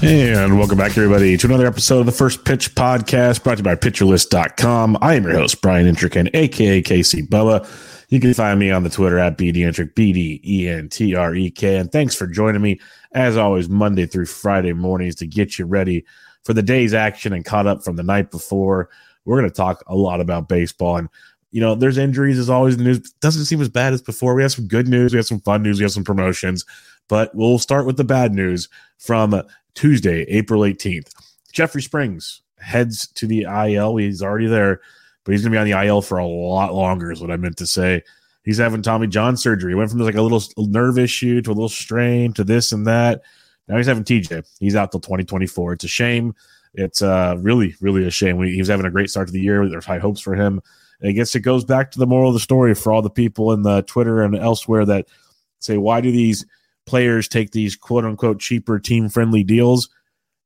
And welcome back, everybody, to another episode of the First Pitch Podcast, brought to you by PitcherList.com. I am your host, Brian Entrekin, a.k.a. KC Bubba. You can find me on the Twitter at BDentrick, B-D-E-N-T-R-E-K. And thanks for joining me, as always, Monday through Friday mornings to get you ready for the day's action and caught up from the night before. We're going to talk a lot about baseball. And, you know, there's injuries as always in the news. It doesn't seem as bad as before. We have some good news. We have some fun news. We have some promotions. But we'll start with the bad news from Tuesday, April 18th. Jeffrey Springs heads to the IL. He's already there, but he's going to be on the IL for a lot longer is what I meant to say. He's having Tommy John surgery. He went from like a little nerve issue to a little strain to this and that. Now he's having TJ. He's out till 2024. It's a shame. It's really, really a shame. He was having a great start to the year. There's high hopes for him. And I guess it goes back to the moral of the story for all the people in the Twitter and elsewhere that say, why do these players take these quote-unquote cheaper team-friendly deals?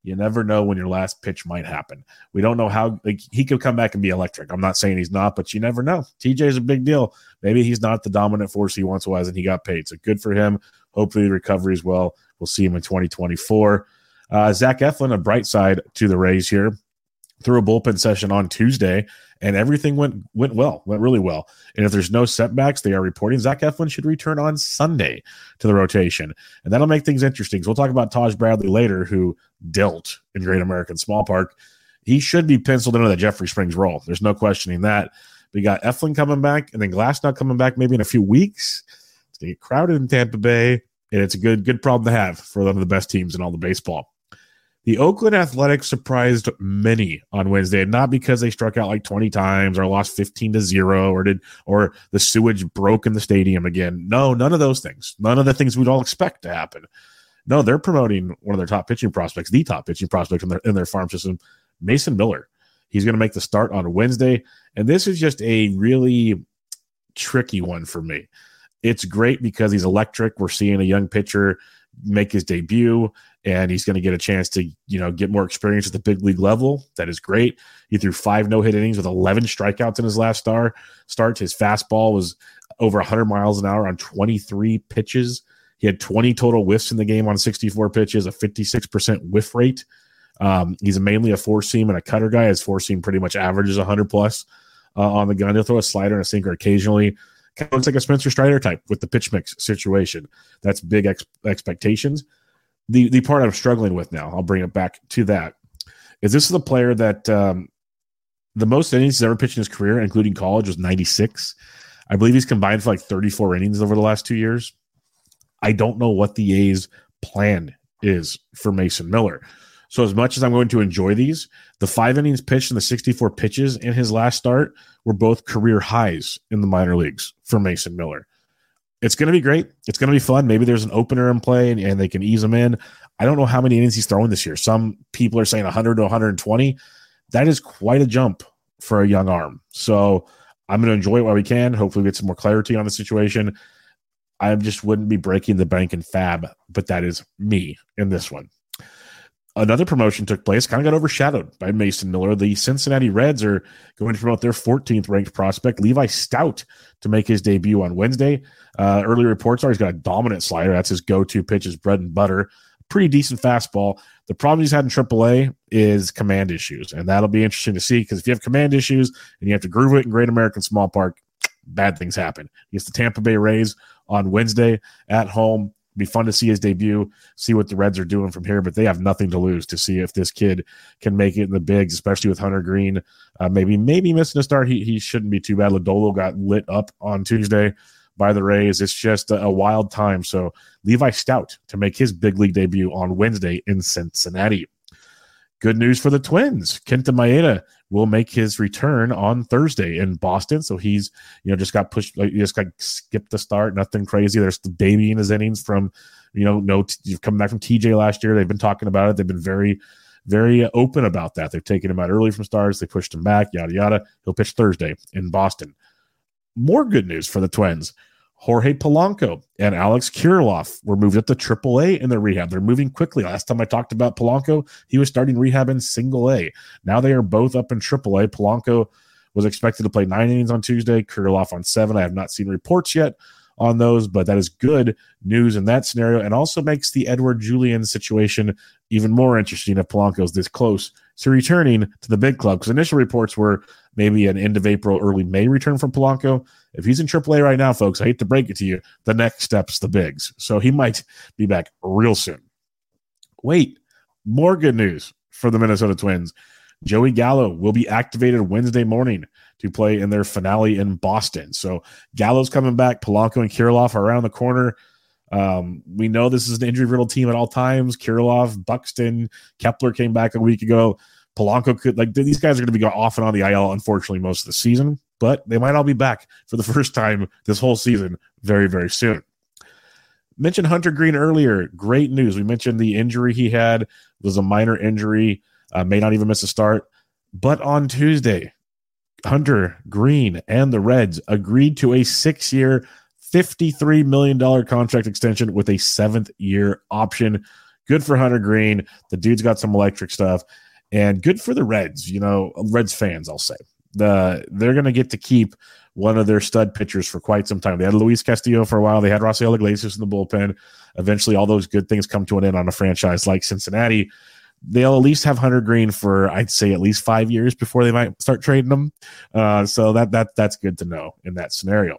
You never know when your last pitch might happen. We don't know how, like, he could come back and be electric. I'm not saying he's not, but you never know. TJ's a big deal. Maybe he's not the dominant force he once was, and he got paid. So good for him. Hopefully, recovery as well. We'll see him in 2024. Zach Eflin, a bright side to the Rays here, threw a bullpen session on Tuesday, and everything went really well. And if there's no setbacks, they are reporting Zach Eflin should return on Sunday to the rotation. And that'll make things interesting. So we'll talk about Taj Bradley later, who dealt in Great American Small Park. He should be penciled into the Jeffrey Springs role. There's no questioning that. We got Eflin coming back, and then Glasnow coming back maybe in a few weeks. It's going to get crowded in Tampa Bay, and it's a good problem to have for one of the best teams in all the baseball. The Oakland Athletics surprised many on Wednesday, not because they struck out like 20 times or lost 15-0 or the sewage broke in the stadium again. No, none of those things. None of the things we'd all expect to happen. No, they're promoting one of their top pitching prospects, the top pitching prospect in their farm system, Mason Miller. He's going to make the start on Wednesday, and this is just a really tricky one for me. It's great because he's electric. We're seeing a young pitcher make his debut, and he's going to get a chance to, you know, get more experience at the big league level. That is great. He threw 5 no-hit innings with 11 strikeouts in his last start. His fastball was over 100 miles an hour on 23 pitches. He had 20 total whiffs in the game on 64 pitches, a 56% whiff rate. He's mainly a four-seam and a cutter guy. His four-seam pretty much averages 100-plus on the gun. He'll throw a slider and a sinker occasionally. Kind of looks like a Spencer Strider type with the pitch mix situation. That's big expectations. The part I'm struggling with now, I'll bring it back to that, is this is the player that the most innings he's ever pitched in his career, including college, was 96. I believe he's combined for like 34 innings over the last 2 years. I don't know what the A's plan is for Mason Miller. So as much as I'm going to enjoy these, the 5 innings pitched and the 64 pitches in his last start were both career highs in the minor leagues for Mason Miller. It's going to be great. It's going to be fun. Maybe there's an opener in play and they can ease him in. I don't know how many innings he's throwing this year. Some people are saying 100 to 120. That is quite a jump for a young arm. So I'm going to enjoy it while we can. Hopefully we get some more clarity on the situation. I just wouldn't be breaking the bank in fab, but that is me in this one. Another promotion took place, kind of got overshadowed by Mason Miller. The Cincinnati Reds are going to promote their 14th-ranked prospect, Levi Stout, to make his debut on Wednesday. Early reports are he's got a dominant slider. That's his go-to pitch, his bread and butter. Pretty decent fastball. The problem he's had in AAA is command issues, and that'll be interesting to see because if you have command issues and you have to groove it in Great American Small Park, bad things happen. He gets the Tampa Bay Rays on Wednesday at home. It'd be fun to see his debut, see what the Reds are doing from here, but they have nothing to lose to see if this kid can make it in the bigs, especially with Hunter Green. Maybe missing a start. He shouldn't be too bad. Lodolo got lit up on Tuesday by the Rays. It's just a wild time. So Levi Stout to make his big league debut on Wednesday in Cincinnati. Good news for the Twins. Kenta Maeda will make his return on Thursday in Boston. So he's, just got pushed, just got skipped the start, nothing crazy. There's the baby in his innings from, coming back from TJ last year. They've been talking about it. They've been very, very open about that. They've taken him out early from starts. They pushed him back, yada, yada. He'll pitch Thursday in Boston. More good news for the Twins. Jorge Polanco and Alex Kirilloff were moved up to AAA in their rehab. They're moving quickly. Last time I talked about Polanco, he was starting rehab in Single-A. Now they are both up in AAA. Polanco was expected to play 9 innings on Tuesday, Kirilloff on 7. I have not seen reports yet on those, but that is good news in that scenario, and also makes the Edward Julian situation even more interesting if Polanco's this close to returning to the big club, because initial reports were maybe an end of April, early May return from Polanco. If he's in AAA right now, folks, I hate to break it to you, the next step's the bigs. So he might be back real soon. Wait, more good news for the Minnesota Twins. Joey Gallo will be activated Wednesday morning to play in their finale in Boston. So Gallo's coming back. Polanco and Kirilloff are around the corner. We know this is an injury-riddled team at all times. Kirilloff, Buxton, Kepler came back a week ago. Polanco could, these guys are going to be off and on the IL, unfortunately, most of the season, but they might all be back for the first time this whole season very, very soon. Mentioned Hunter Green earlier. Great news. We mentioned the injury he had. It was a minor injury. May not even miss a start. But on Tuesday, Hunter Green and the Reds agreed to a 6-year, $53 million contract extension with a 7th-year option. Good for Hunter Green. The dude's got some electric stuff. And good for the Reds, Reds fans, I'll say. They're going to get to keep one of their stud pitchers for quite some time. They had Luis Castillo for a while. They had Rossell Iglesias in the bullpen. Eventually, all those good things come to an end on a franchise like Cincinnati. They'll at least have Hunter Green for, I'd say, at least 5 years before they might start trading them. So that's good to know in that scenario.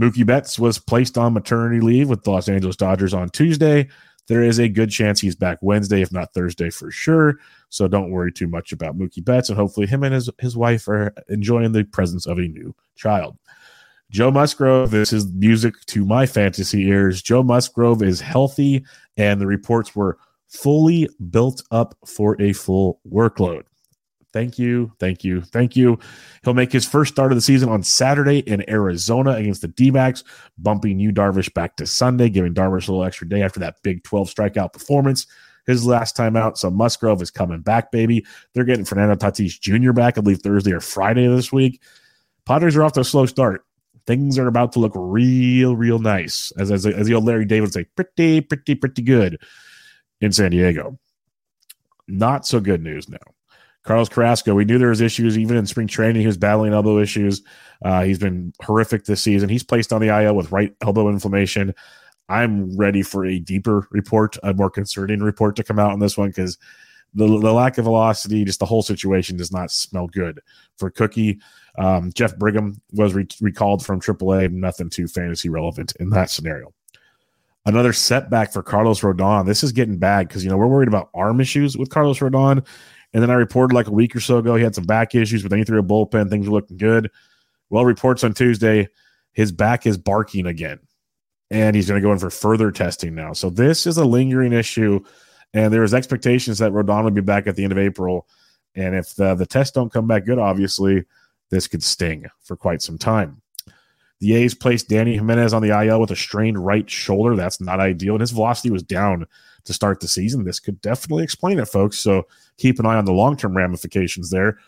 Mookie Betts was placed on maternity leave with the Los Angeles Dodgers on Tuesday. There is a good chance he's back Wednesday, if not Thursday for sure. So don't worry too much about Mookie Betts, and hopefully him and his wife are enjoying the presence of a new child. Joe Musgrove, this is music to my fantasy ears. Joe Musgrove is healthy, and the reports were fully built up for a full workload. Thank you, thank you, thank you. He'll make his first start of the season on Saturday in Arizona against the D-backs, bumping Yu Darvish back to Sunday, giving Darvish a little extra day after that big 12 strikeout performance his last time out. So Musgrove is coming back, baby. They're getting Fernando Tatis Jr. back, I believe, Thursday or Friday this week. Padres are off to a slow start. Things are about to look real, real nice. As the old Larry David would say, pretty, pretty, pretty good in San Diego. Not so good news now. Carlos Carrasco, we knew there was issues. Even in spring training, he was battling elbow issues. He's been horrific this season. He's placed on the IL with right elbow inflammation. I'm ready for a deeper report, a more concerning report to come out on this one, because the lack of velocity, just the whole situation does not smell good for Cookie. Jeff Brigham was recalled from AAA. Nothing too fantasy relevant in that scenario. Another setback for Carlos Rodon. This is getting bad because, we're worried about arm issues with Carlos Rodon. And then I reported a week or so ago he had some back issues, but then he threw a bullpen. Things were looking good. Well, reports on Tuesday, his back is barking again, and he's going to go in for further testing now. So this is a lingering issue, and there was expectations that Rodon would be back at the end of April. And if the tests don't come back good, obviously, this could sting for quite some time. The A's placed Danny Jimenez on the IL with a strained right shoulder. That's not ideal, and his velocity was down to start the season. This could definitely explain it, folks, so keep an eye on the long-term ramifications there.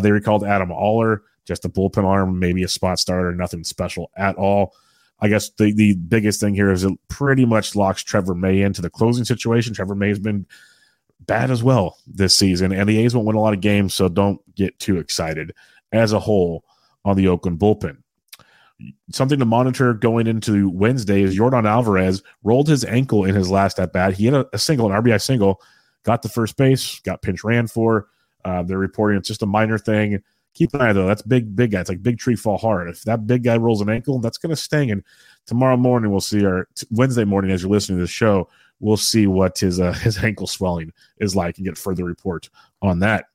They recalled Adam Aller, just a bullpen arm, maybe a spot starter, nothing special at all. I guess the biggest thing here is it pretty much locks Trevor May into the closing situation. Trevor May has been bad as well this season, and the A's won't win a lot of games, so don't get too excited as a whole on the Oakland bullpen. Something to monitor going into Wednesday is Jordan Alvarez rolled his ankle in his last at-bat. He had an RBI single, got to first base, got pinch ran for. They're reporting it's just a minor thing. Keep an eye, though. That's big guy. It's like big tree fall hard. If that big guy rolls an ankle, that's going to sting. And tomorrow morning we'll see, or Wednesday morning as you're listening to the show, we'll see what his ankle swelling is like and get further report on that.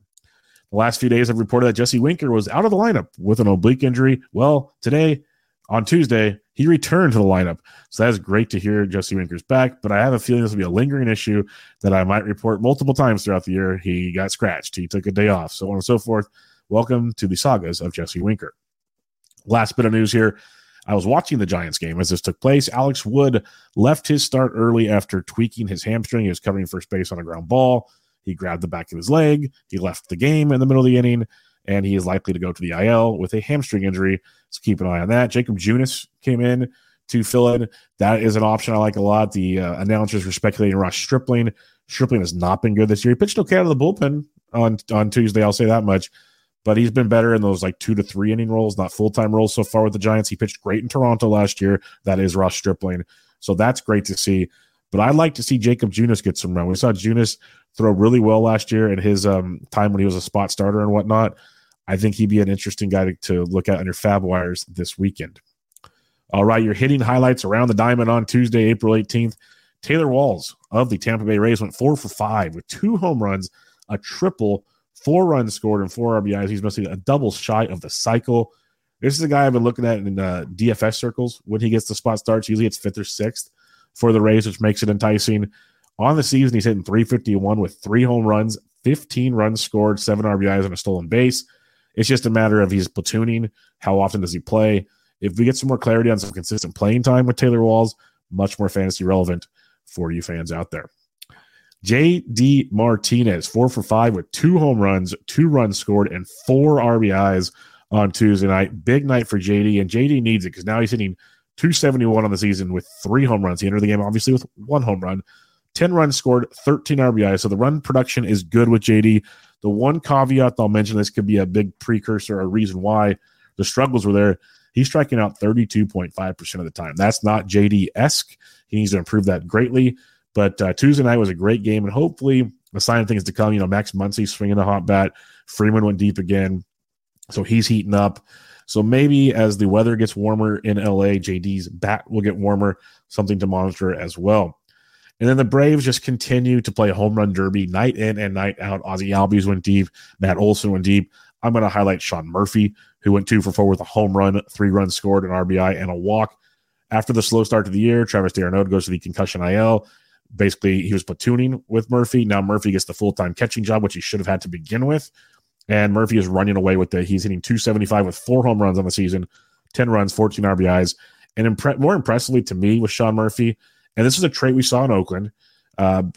The last few days I've reported that Jesse Winker was out of the lineup with an oblique injury. Well, today, on Tuesday, he returned to the lineup. So that is great to hear Jesse Winker's back, but I have a feeling this will be a lingering issue that I might report multiple times throughout the year. He got scratched. He took a day off, so on and so forth. Welcome to the sagas of Jesse Winker. Last bit of news here. I was watching the Giants game as this took place. Alex Wood left his start early after tweaking his hamstring. He was covering first base on a ground ball. He grabbed the back of his leg. He left the game in the middle of the inning, and he is likely to go to the IL with a hamstring injury. So keep an eye on that. Jacob Junis came in to fill in. That is an option I like a lot. The announcers were speculating Ross Stripling. Stripling has not been good this year. He pitched okay out of the bullpen on Tuesday, I'll say that much. But he's been better in those like 2 to 3 inning roles, not full-time roles so far with the Giants. He pitched great in Toronto last year. That is Ross Stripling. So that's great to see. But I'd like to see Jacob Junis get some run. We saw Junis throw really well last year in his time when he was a spot starter and whatnot. I think he'd be an interesting guy to look at on your Fab Wires this weekend. All right, your hitting highlights around the diamond on Tuesday, April 18th. Taylor Walls of the Tampa Bay Rays went 4 for 5 with 2 home runs, a triple, 4 runs scored, and 4 RBIs. He's mostly a double shy of the cycle. This is a guy I've been looking at in DFS circles. When he gets the spot starts, usually it's 5th or 6th for the Rays, which makes it enticing. On the season, he's hitting .351 with 3 home runs, 15 runs scored, 7 RBIs, and a stolen base. It's just a matter of he's platooning. How often does he play? If we get some more clarity on some consistent playing time with Taylor Walls, much more fantasy relevant for you fans out there. J.D. Martinez, 4 for 5 with 2 home runs, 2 runs scored, and 4 RBIs on Tuesday night. Big night for J.D., and J.D. needs it because now he's hitting .271 on the season with 3 home runs. He entered the game, obviously, with 1 home run. 10 runs scored, 13 RBIs. So the run production is good with J.D. The one caveat I'll mention, this could be a big precursor or reason why the struggles were there. He's striking out 32.5% of the time. That's not J.D.-esque. He needs to improve that greatly. But Tuesday night was a great game, and hopefully a sign of things to come. You know, Max Muncy swinging a hot bat. Freeman went deep again, so he's heating up. So maybe as the weather gets warmer in L.A., JD's bat will get warmer, something to monitor as well. And then the Braves just continue to play home run derby night in and night out. Ozzie Albies went deep. Matt Olson went deep. I'm going to highlight Sean Murphy, who went 2 for 4 with a home run, 3 runs scored, an RBI, and a walk. After the slow start to the year, Travis d'Arnaud goes to the concussion IL. Basically, he was platooning with Murphy. Now Murphy gets the full-time catching job, which he should have had to begin with. And Murphy is running away with it. He's hitting .275 with 4 home runs on the season, 10 runs, 14 RBIs. And more impressively to me with Sean Murphy, and this is a trait we saw in Oakland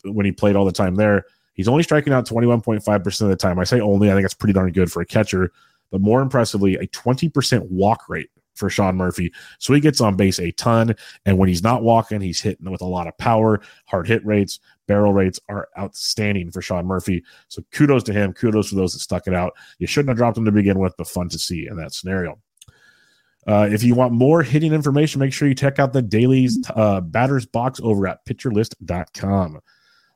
when he played all the time there, he's only striking out 21.5% of the time. I say only. I think that's pretty darn good for a catcher. But more impressively, a 20% walk rate for Sean Murphy. So he gets on base a ton, and when he's not walking, he's hitting with a lot of power. Hard hit rates, barrel rates are outstanding for Sean Murphy. So kudos to him. Kudos to those that stuck it out. You shouldn't have dropped him to begin with, but fun to see in that scenario. If you want more hitting information, make sure you check out the Daily's Batter's Box over at PitcherList.com.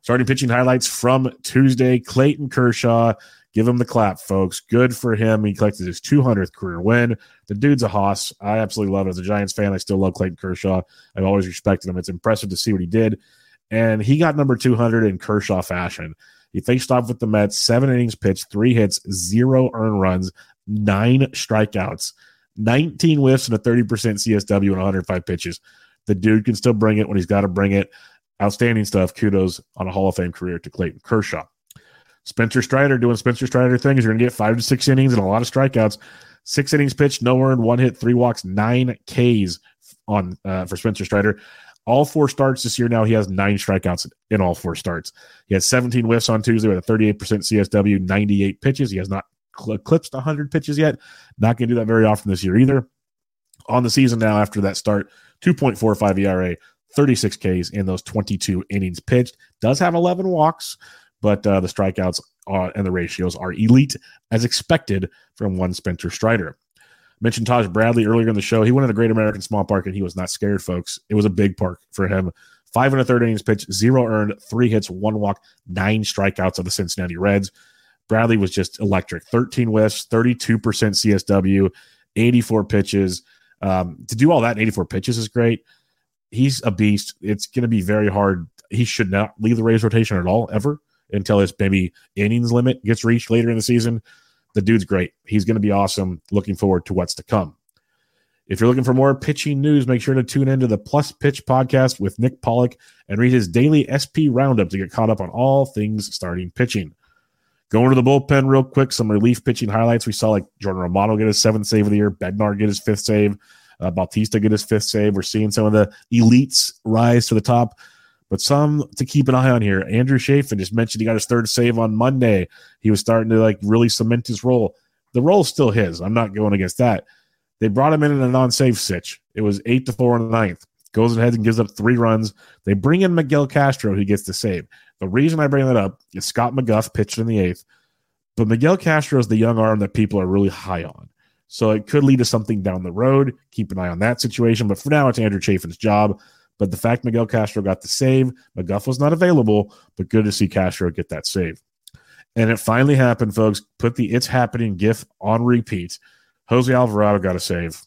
Starting pitching highlights from Tuesday, Clayton Kershaw. Give him the clap, folks. Good for him. He collected his 200th career win. The dude's a hoss. I absolutely love it. As a Giants fan, I still love Clayton Kershaw. I've always respected him. It's impressive to see what he did. And he got number 200 in Kershaw fashion. He faced off with the Mets, 7 innings pitched, 3 hits, 0 earned runs, 9 strikeouts, 19 whiffs, and a 30% CSW and 105 pitches. The dude can still bring it when he's got to bring it. Outstanding stuff. Kudos on a Hall of Fame career to Clayton Kershaw. Spencer Strider doing Spencer Strider things. You're going to get 5 to 6 innings and a lot of strikeouts. 6 innings pitched, no earned, 1 hit, 3 walks, 9 Ks on for Spencer Strider. All 4 starts this year now, he has 9 strikeouts in all 4 starts. He had 17 whiffs on Tuesday with a 38% CSW, 98 pitches. He has not eclipsed 100 pitches yet. Not going to do that very often this year either. On the season now after that start, 2.45 ERA, 36 Ks in those 22 innings pitched. Does have 11 walks. But the strikeouts and the ratios are elite, as expected from one Spencer Strider. I mentioned Taj Bradley earlier in the show. He went in the Great American Small Park, and he was not scared, folks. It was a big park for him. 5 1/3 innings pitched, 0 earned, 3 hits, 1 walk, 9 strikeouts of the Cincinnati Reds. Bradley was just electric. 13 whiffs, 32% CSW, 84 pitches. To do all that in 84 pitches is great. He's a beast. It's going to be very hard. He should not leave the Rays rotation at all, ever, until his maybe innings limit gets reached later in the season. The dude's great. He's going to be awesome. Looking forward to what's to come. If you're looking for more pitching news, make sure to tune into the Plus Pitch Podcast with Nick Pollock and read his daily SP Roundup to get caught up on all things starting pitching. Going to the bullpen real quick, some relief pitching highlights. We saw like Jordan Romano get his 7th save of the year, Bednar get his 5th save, Bautista get his 5th save. We're seeing some of the elites rise to the top. But some to keep an eye on here. Andrew Chafin just mentioned he got his 3rd save on Monday. He was starting to like really cement his role. The role's still his. I'm not going against that. They brought him in a non-save sitch. It was 8-4 in the 9th. Goes ahead and gives up 3 runs. They bring in Miguel Castro, who gets the save. The reason I bring that up is Scott McGuff pitched in the 8th. But Miguel Castro is the young arm that people are really high on. So it could lead to something down the road. Keep an eye on that situation. But for now, it's Andrew Chafin's job. But the fact Miguel Castro got the save, McGuff was not available, but good to see Castro get that save. And it finally happened, folks. Put the It's Happening GIF on repeat. Jose Alvarado got a save.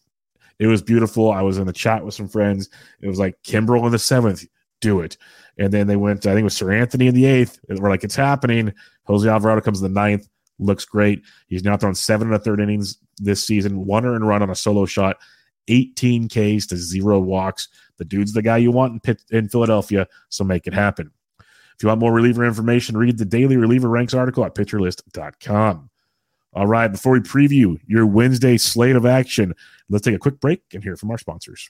It was beautiful. I was in the chat with some friends. It was like Kimbrel in the 7th. Do it. And then they went, I think it was Sir Anthony in the 8th. We're like, it's happening. Jose Alvarado comes in the 9th. Looks great. He's now thrown 7 1/3 innings this season. 1 earned run on a solo shot. 18 Ks to 0 walks. The dude's the guy you want in Philadelphia, so make it happen. If you want more reliever information, read the Daily Reliever Ranks article at PitcherList.com. All right, before we preview your Wednesday slate of action, let's take a quick break and hear from our sponsors.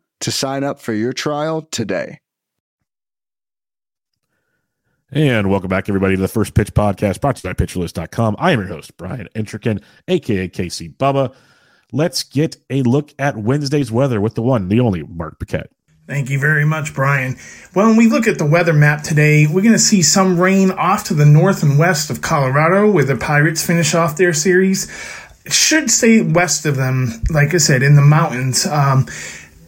to sign up for your trial today. And welcome back, everybody, to the First Pitch Podcast, brought to you by PitcherList.com. I am your host, Brian Entrekin, a.k.a. KC Bubba. Let's get a look at Wednesday's weather with the one, the only Mark Paquette. Thank you very much, Brian. Well, when we look at the weather map today, we're going to see some rain off to the north and west of Colorado, where the Pirates finish off their series. It should stay west of them, like I said, in the mountains.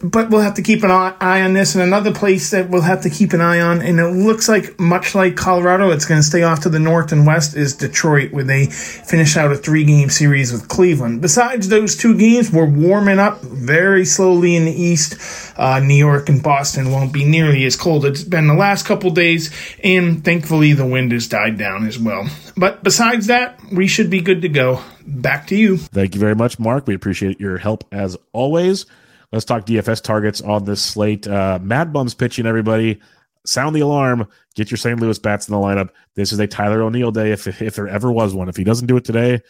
But we'll have to keep an eye on this. And another place that we'll have to keep an eye on, and it looks like, much like Colorado, it's going to stay off to the north and west, is Detroit, where they finish out a 3-game series with Cleveland. Besides those 2 games, we're warming up very slowly in the east. New York and Boston won't be nearly as cold. It's been the last couple days, and thankfully the wind has died down as well. But besides that, we should be good to go. Back to you. Thank you very much, Mark. We appreciate your help as always. Let's talk DFS targets on this slate. Mad Bum's pitching, everybody. Sound the alarm. Get your St. Louis bats in the lineup. This is a Tyler O'Neill day if there ever was one. If he doesn't do it today,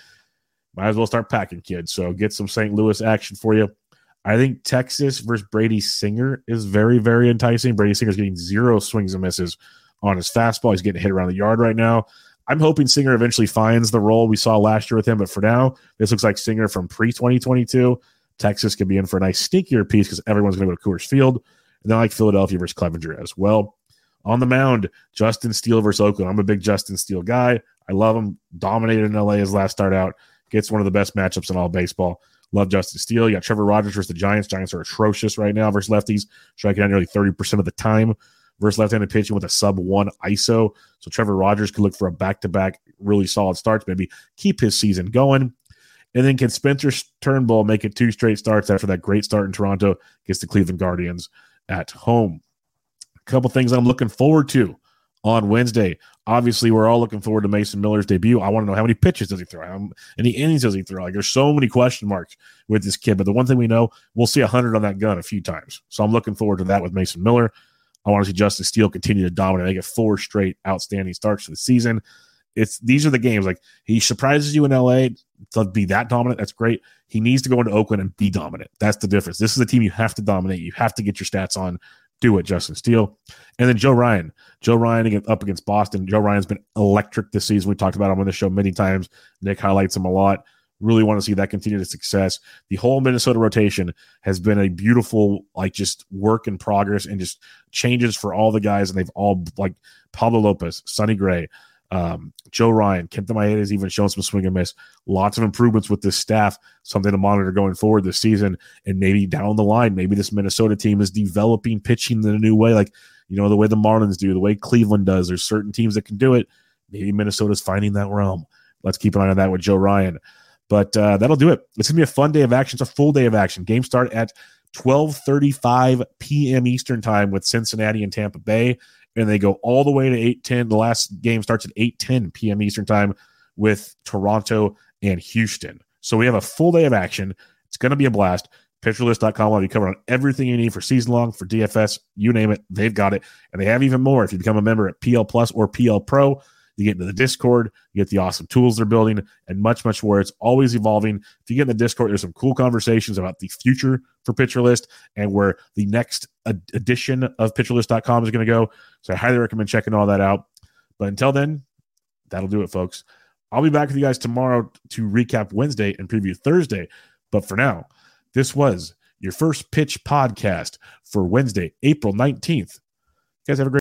might as well start packing, kids. So get some St. Louis action for you. I think Texas versus Brady Singer is very, very enticing. Brady Singer's getting 0 swings and misses on his fastball. He's getting hit around the yard right now. I'm hoping Singer eventually finds the role we saw last year with him, but for now, this looks like Singer from pre-2022. Texas could be in for a nice stinkier piece because everyone's going to go to Coors Field. And then I like Philadelphia versus Clevenger as well. On the mound, Justin Steele versus Oakland. I'm a big Justin Steele guy. I love him. Dominated in L.A. his last start out. Gets one of the best matchups in all baseball. Love Justin Steele. You got Trevor Rogers versus the Giants. Giants are atrocious right now versus lefties. Striking out nearly 30% of the time versus left-handed pitching with a sub-1 ISO. So Trevor Rogers could look for a back-to-back really solid starts. Maybe keep his season going. And then can Spencer Turnbull make it 2 straight starts after that great start in Toronto against the Cleveland Guardians at home? A couple things I'm looking forward to on Wednesday. Obviously, we're all looking forward to Mason Miller's debut. I want to know how many pitches does he throw? How many innings does he throw? Like, there's so many question marks with this kid. But the one thing we know, we'll see 100 on that gun a few times. So I'm looking forward to that with Mason Miller. I want to see Justin Steele continue to dominate. They get 4 straight outstanding starts to the season. These are the games. Like, he surprises you in LA to be that dominant. That's great. He needs to go into Oakland and be dominant. That's the difference. This is a team you have to dominate. You have to get your stats on. Do it, Justin Steele. And then Joe Ryan. Joe Ryan up against Boston. Joe Ryan's been electric this season. We talked about him on the show many times. Nick highlights him a lot. Really want to see that continue to success. The whole Minnesota rotation has been a beautiful, like, just work in progress and just changes for all the guys. And they've all, like, Pablo Lopez, Sonny Gray, Joe Ryan, Kenta Maeda has even shown some swing and miss. Lots of improvements with this staff, something to monitor going forward this season. And maybe down the line, maybe this Minnesota team is developing pitching in a new way, like, you know, the way the Marlins do, the way Cleveland does. There's certain teams that can do it. Maybe Minnesota's finding that realm. Let's keep an eye on that with Joe Ryan. But that'll do it. It's going to be a fun day of action. It's a full day of action. Game start at 12:35 p.m. Eastern time with Cincinnati and Tampa Bay. And they go all the way to 8:10. The last game starts at 8:10 p.m. Eastern time with Toronto and Houston. So we have a full day of action. It's going to be a blast. PitcherList.com will be covered on everything you need for season long, for DFS, you name it. They've got it. And they have even more. If you become a member at PL Plus or PL Pro, you get into the Discord, you get the awesome tools they're building, and much, much more. It's always evolving. If you get in the Discord, there's some cool conversations about the future for PitcherList and where the next edition of PitcherList.com is going to go. So I highly recommend checking all that out. But until then, that'll do it, folks. I'll be back with you guys tomorrow to recap Wednesday and preview Thursday. But for now, this was your First Pitch Podcast for Wednesday, April 19th. You guys have a great...